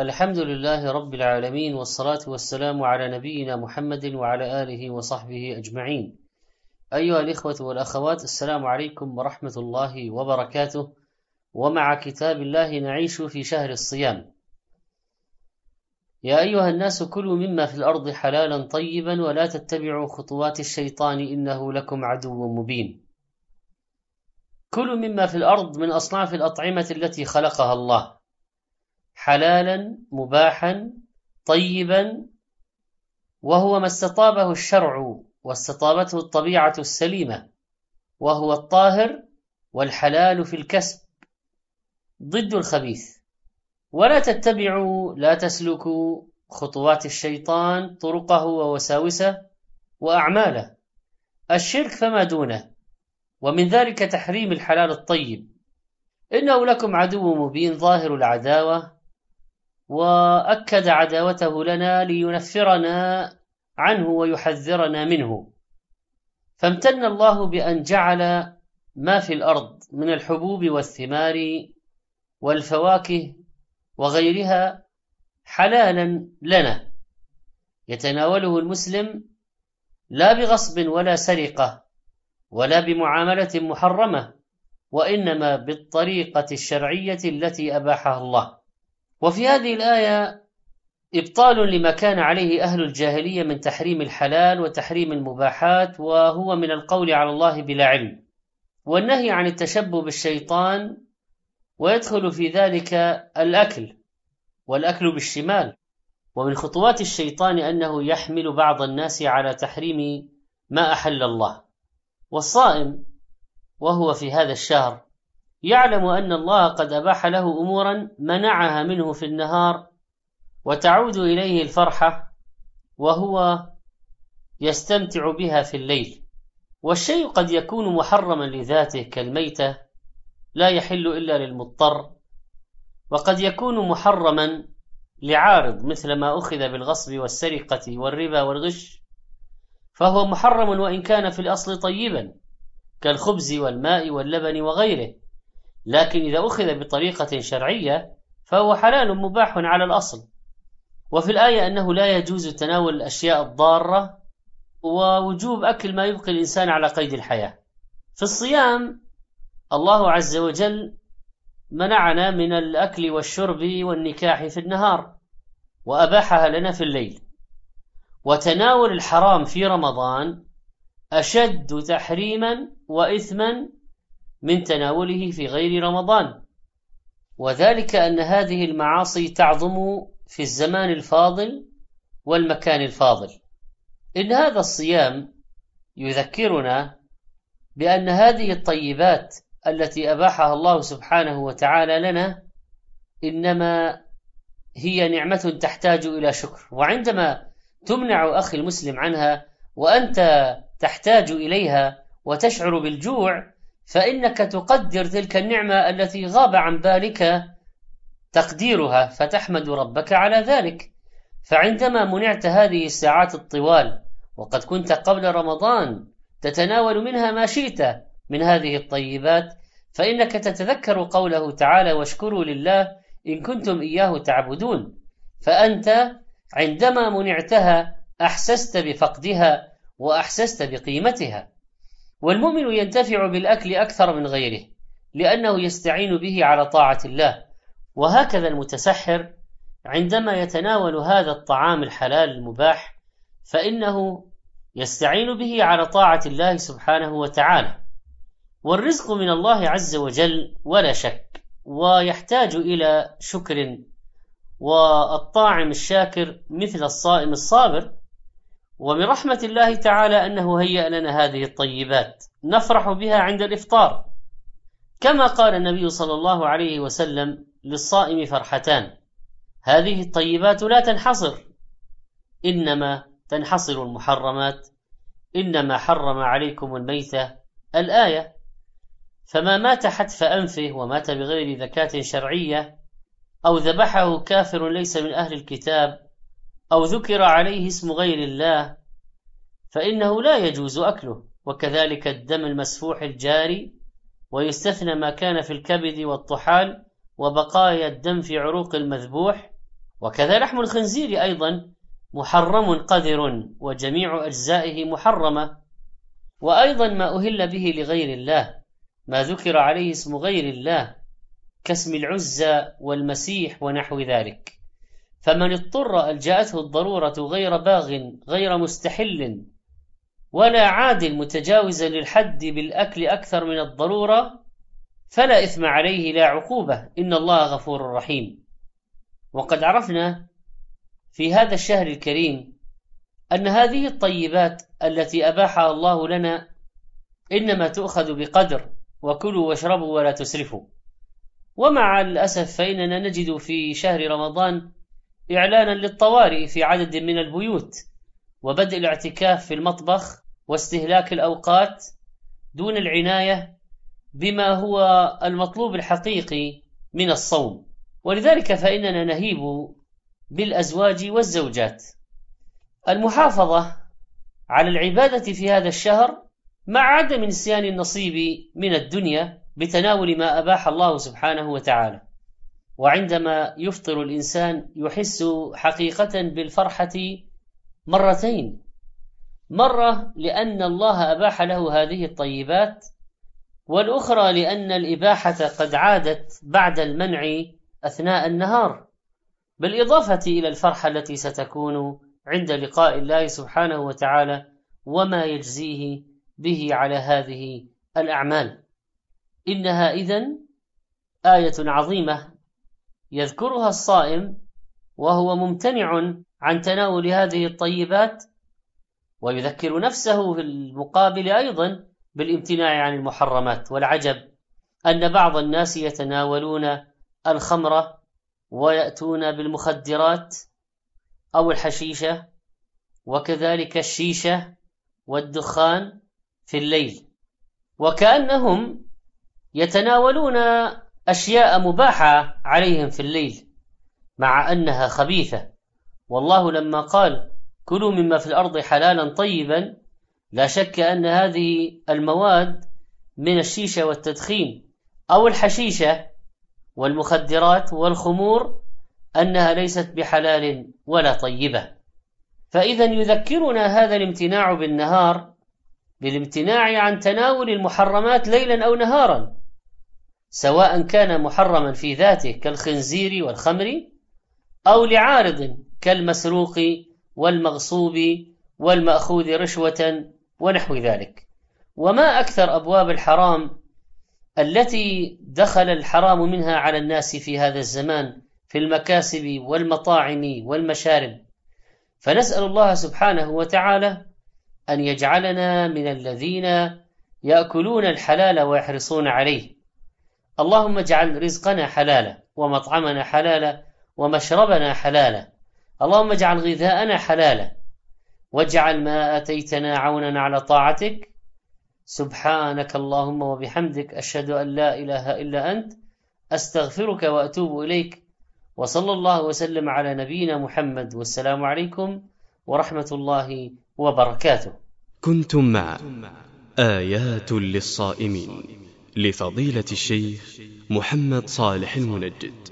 الحمد لله رب العالمين، والصلاة والسلام على نبينا محمد وعلى آله وصحبه أجمعين. أيها الإخوة والأخوات، السلام عليكم ورحمة الله وبركاته. ومع كتاب الله نعيش في شهر الصيام. يا أيها الناس، كلوا مما في الأرض حلالا طيبا ولا تتبعوا خطوات الشيطان إنه لكم عدو مبين. كلوا مما في الأرض من أصناف الأطعمة التي خلقها الله حلالا مباحا طيبا، وهو ما استطابه الشرع واستطابته الطبيعة السليمة، وهو الطاهر والحلال في الكسب ضد الخبيث. ولا تتبعوا، لا تسلكوا خطوات الشيطان، طرقه ووساوسه وأعماله، الشرك فما دونه، ومن ذلك تحريم الحلال الطيب. إنه لكم عدو مبين، ظاهر العداوة، وأكد عداوته لنا لينفرنا عنه ويحذرنا منه. فامتن الله بأن جعل ما في الأرض من الحبوب والثمار والفواكه وغيرها حلالا لنا، يتناوله المسلم لا بغصب ولا سرقة ولا بمعاملة محرمة، وإنما بالطريقة الشرعية التي أباحها الله. وفي هذه الآية إبطال لما كان عليه أهل الجاهلية من تحريم الحلال وتحريم المباحات، وهو من القول على الله بلا علم، والنهي عن التشبه بالشيطان، ويدخل في ذلك الأكل والأكل بالشمال. ومن خطوات الشيطان أنه يحمل بعض الناس على تحريم ما أحل الله. والصائم وهو في هذا الشهر يعلم أن الله قد أباح له أمورا منعها منه في النهار، وتعود إليه الفرحة وهو يستمتع بها في الليل. والشيء قد يكون محرما لذاته كالميتة، لا يحل إلا للمضطر، وقد يكون محرما لعارض مثل ما أخذ بالغصب والسرقة والربا والغش، فهو محرم وإن كان في الأصل طيبا كالخبز والماء واللبن وغيره، لكن إذا أخذ بطريقة شرعية فهو حلال مباح على الأصل. وفي الآية أنه لا يجوز تناول الأشياء الضارة، ووجوب أكل ما يبقي الإنسان على قيد الحياة. في الصيام الله عز وجل منعنا من الأكل والشرب والنكاح في النهار، وأباحها لنا في الليل. وتناول الحرام في رمضان أشد تحريما وإثما من تناوله في غير رمضان، وذلك أن هذه المعاصي تعظم في الزمان الفاضل والمكان الفاضل. إن هذا الصيام يذكرنا بأن هذه الطيبات التي أباحها الله سبحانه وتعالى لنا إنما هي نعمة تحتاج إلى شكر. وعندما تمنع أخي المسلم عنها وأنت تحتاج إليها وتشعر بالجوع، فإنك تقدر تلك النعمة التي غاب عن بالك تقديرها، فتحمد ربك على ذلك. فعندما منعت هذه الساعات الطوال، وقد كنت قبل رمضان تتناول منها ما شئت من هذه الطيبات، فإنك تتذكر قوله تعالى: واشكروا لله إن كنتم إياه تعبدون. فأنت عندما منعتها أحسست بفقدها وأحسست بقيمتها. والمؤمن ينتفع بالأكل أكثر من غيره، لأنه يستعين به على طاعة الله. وهكذا المتسحر عندما يتناول هذا الطعام الحلال المباح، فإنه يستعين به على طاعة الله سبحانه وتعالى. والرزق من الله عز وجل ولا شك، ويحتاج إلى شكر، والطاعم الشاكر مثل الصائم الصابر. ومن رحمة الله تعالى أنه هيأ لنا هذه الطيبات نفرح بها عند الإفطار، كما قال النبي صلى الله عليه وسلم: للصائم فرحتان، هذه الطيبات لا تنحصر، إنما تنحصر المحرمات، إنما حرم عليكم الميتة، الآية. فما مات حتف أنفه ومات بغير ذكاة شرعية، أو ذبحه كافر ليس من أهل الكتاب، أو ذكر عليه اسم غير الله، فإنه لا يجوز أكله. وكذلك الدم المسفوح الجاري، ويستثنى ما كان في الكبد والطحال وبقايا الدم في عروق المذبوح، وكذا لحم الخنزير أيضا محرم قذر، وجميع أجزائه محرمة. وأيضا ما أهل به لغير الله، ما ذكر عليه اسم غير الله كاسم العزى والمسيح ونحو ذلك. فمن اضطر ألجأته الضرورة غير باغ غير مستحل ولا عادل متجاوزا للحد بالأكل أكثر من الضرورة فلا إثم عليه لا عقوبة، إن الله غفور رحيم. وقد عرفنا في هذا الشهر الكريم أن هذه الطيبات التي أباحها الله لنا إنما تؤخذ بقدر، وكلوا واشربوا ولا تسرفوا. ومع الأسف فإننا نجد في شهر رمضان إعلانا للطوارئ في عدد من البيوت، وبدء الاعتكاف في المطبخ، واستهلاك الأوقات دون العناية بما هو المطلوب الحقيقي من الصوم. ولذلك فإننا نهيب بالأزواج والزوجات المحافظة على العبادة في هذا الشهر، مع عدم نسيان النصيب من الدنيا بتناول ما أباح الله سبحانه وتعالى. وعندما يفطر الإنسان يحس حقيقة بالفرحة مرتين، مرة لأن الله أباح له هذه الطيبات، والأخرى لأن الإباحة قد عادت بعد المنع أثناء النهار، بالإضافة إلى الفرحة التي ستكون عند لقاء الله سبحانه وتعالى وما يجزيه به على هذه الأعمال. إنها إذن آية عظيمة يذكرها الصائم وهو ممتنع عن تناول هذه الطيبات، ويذكر نفسه في المقابل أيضا بالامتناع عن المحرمات. والعجب أن بعض الناس يتناولون الخمرة ويأتون بالمخدرات أو الحشيشة، وكذلك الشيشة والدخان في الليل، وكأنهم يتناولون أشياء مباحة عليهم في الليل مع أنها خبيثة. والله لما قال كلوا مما في الأرض حلالا طيبا، لا شك أن هذه المواد من الشيشة والتدخين أو الحشيشة والمخدرات والخمور أنها ليست بحلال ولا طيبة. فإذا يذكرنا هذا الامتناع بالنهار بالامتناع عن تناول المحرمات ليلا أو نهارا، سواء كان محرما في ذاته كالخنزير والخمر، أو لعارض كالمسروق والمغصوب والمأخوذ رشوة ونحو ذلك. وما أكثر أبواب الحرام التي دخل الحرام منها على الناس في هذا الزمان في المكاسب والمطاعم والمشارب. فنسأل الله سبحانه وتعالى أن يجعلنا من الذين يأكلون الحلال ويحرصون عليه. اللهم اجعل رزقنا حلالا، ومطعمنا حلالا، ومشربنا حلالا. اللهم اجعل غذاءنا حلالا، واجعل ما آتيتنا عونا على طاعتك. سبحانك اللهم وبحمدك، أشهد أن لا إله إلا أنت، أستغفرك وأتوب إليك. وصلى الله وسلم على نبينا محمد، والسلام عليكم ورحمة الله وبركاته. كنتم مع آيات للصائمين لفضيلة الشيخ محمد صالح المنجد.